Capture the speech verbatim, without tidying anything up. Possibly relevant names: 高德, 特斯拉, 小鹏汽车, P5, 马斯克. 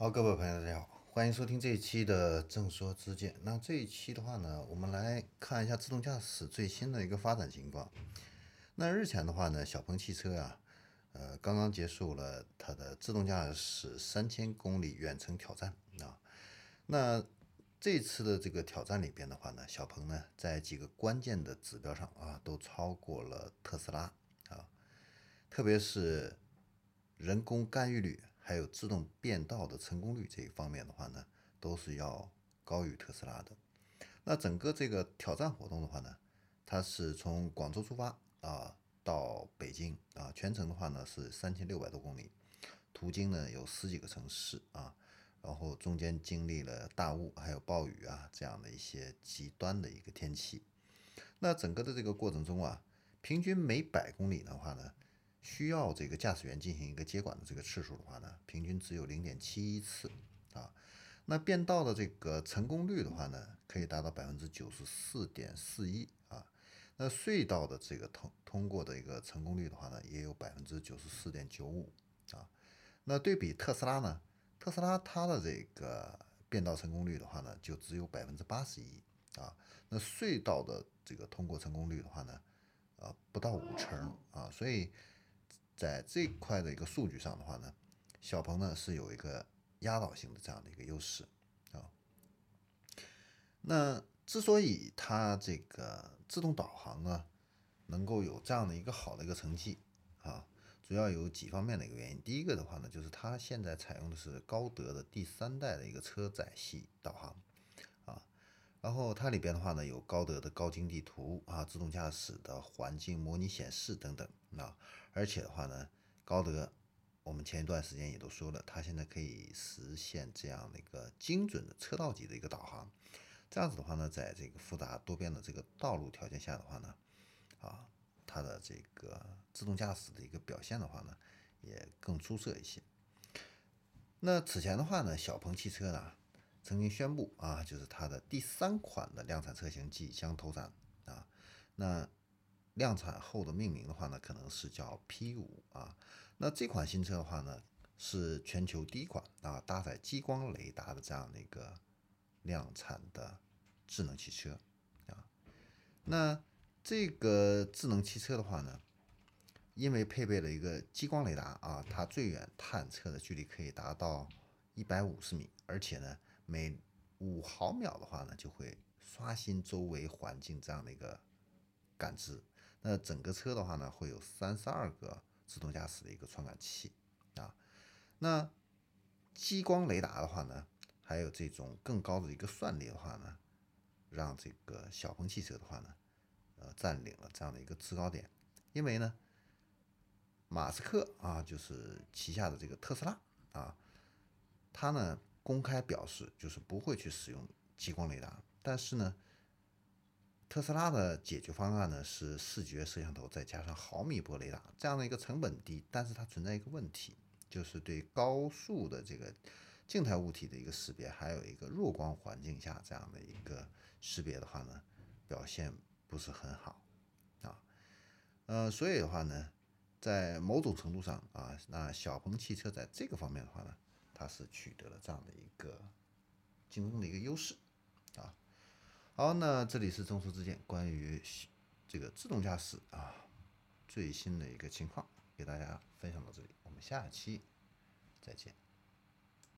好，各位朋友，大家好，欢迎收听这一期的正说之见。那这一期的话呢，我们来看一下自动驾驶最新的一个发展情况。那日前的话呢，小鹏汽车啊，呃，刚刚结束了它的自动驾驶三千公里远程挑战啊。那这次的这个挑战里边的话呢，小鹏呢在几个关键的指标上啊，都超过了特斯拉啊，特别是人工干预率。还有自动变道的成功率这一方面的话呢，都是要高于特斯拉的。那整个这个挑战活动的话呢，它是从广州出发啊到北京啊，全程的话呢是三千六百多公里，途经呢有十几个城市啊，然后中间经历了大雾还有暴雨啊这样的一些极端的一个天气。那整个的这个过程中啊，平均每百公里的话呢，需要这个驾驶员进行一个接管的这个次数的话呢，平均只有 零点七一 次啊。那变道的这个成功率的话呢，可以达到 百分之九十四点四一 啊。那隧道的这个通通过的一个成功率的话呢，也有 百分之九十四点九五 啊。那对比特斯拉呢，特斯拉它的这个变道成功率的话呢，就只有 百分之八十一 啊。那隧道的这个通过成功率的话呢，呃，不到五成啊，所以在这块的一个数据上的话呢，小鹏呢是有一个压倒性的这样的一个优势啊。那之所以它这个自动导航呢能够有这样的一个好的一个成绩啊，主要有几方面的一个原因。第一个的话呢，就是它现在采用的是高德的第三代的一个车载系导航啊，然后它里边的话呢有高德的高精地图啊，自动驾驶的环境模拟显示等等。那而且的话呢，高德我们前一段时间也都说了，它现在可以实现这样的一个精准的车道级的一个导航。这样子的话呢，在这个复杂多变的这个道路条件下的话呢，啊，它的这个自动驾驶的一个表现的话呢，也更出色一些。那此前的话呢，小鹏汽车呢曾经宣布啊，就是它的第三款的量产车型即将投产啊，那量产后的命名的话呢，可能是叫 P 五 啊。那这款新车的话呢，是全球第一款啊搭载激光雷达的这样的一个量产的智能汽车啊。那这个智能汽车的话呢，因为配备了一个激光雷达啊，它最远探测的距离可以达到一百五十米，而且呢，每五毫秒的话呢，就会刷新周围环境这样的一个感知。那整个车的话呢，会有三十二个自动驾驶的一个传感器啊。那激光雷达的话呢，还有这种更高的一个算力的话呢，让这个小鹏汽车的话呢，呃，占领了这样的一个制高点。因为呢，马斯克啊，就是旗下的这个特斯拉啊，他呢公开表示就是不会去使用激光雷达，但是呢，特斯拉的解决方案呢是视觉摄像头再加上毫米波雷达，这样的一个成本低，但是它存在一个问题，就是对高速的这个静态物体的一个识别，还有一个弱光环境下这样的一个识别的话呢，表现不是很好啊。呃，所以的话呢，在某种程度上啊，那小鹏汽车在这个方面的话呢，它是取得了这样的一个竞争的一个优势啊。好，那这里是正说之见，关于这个自动驾驶啊最新的一个情况，给大家分享到这里，我们下期再见。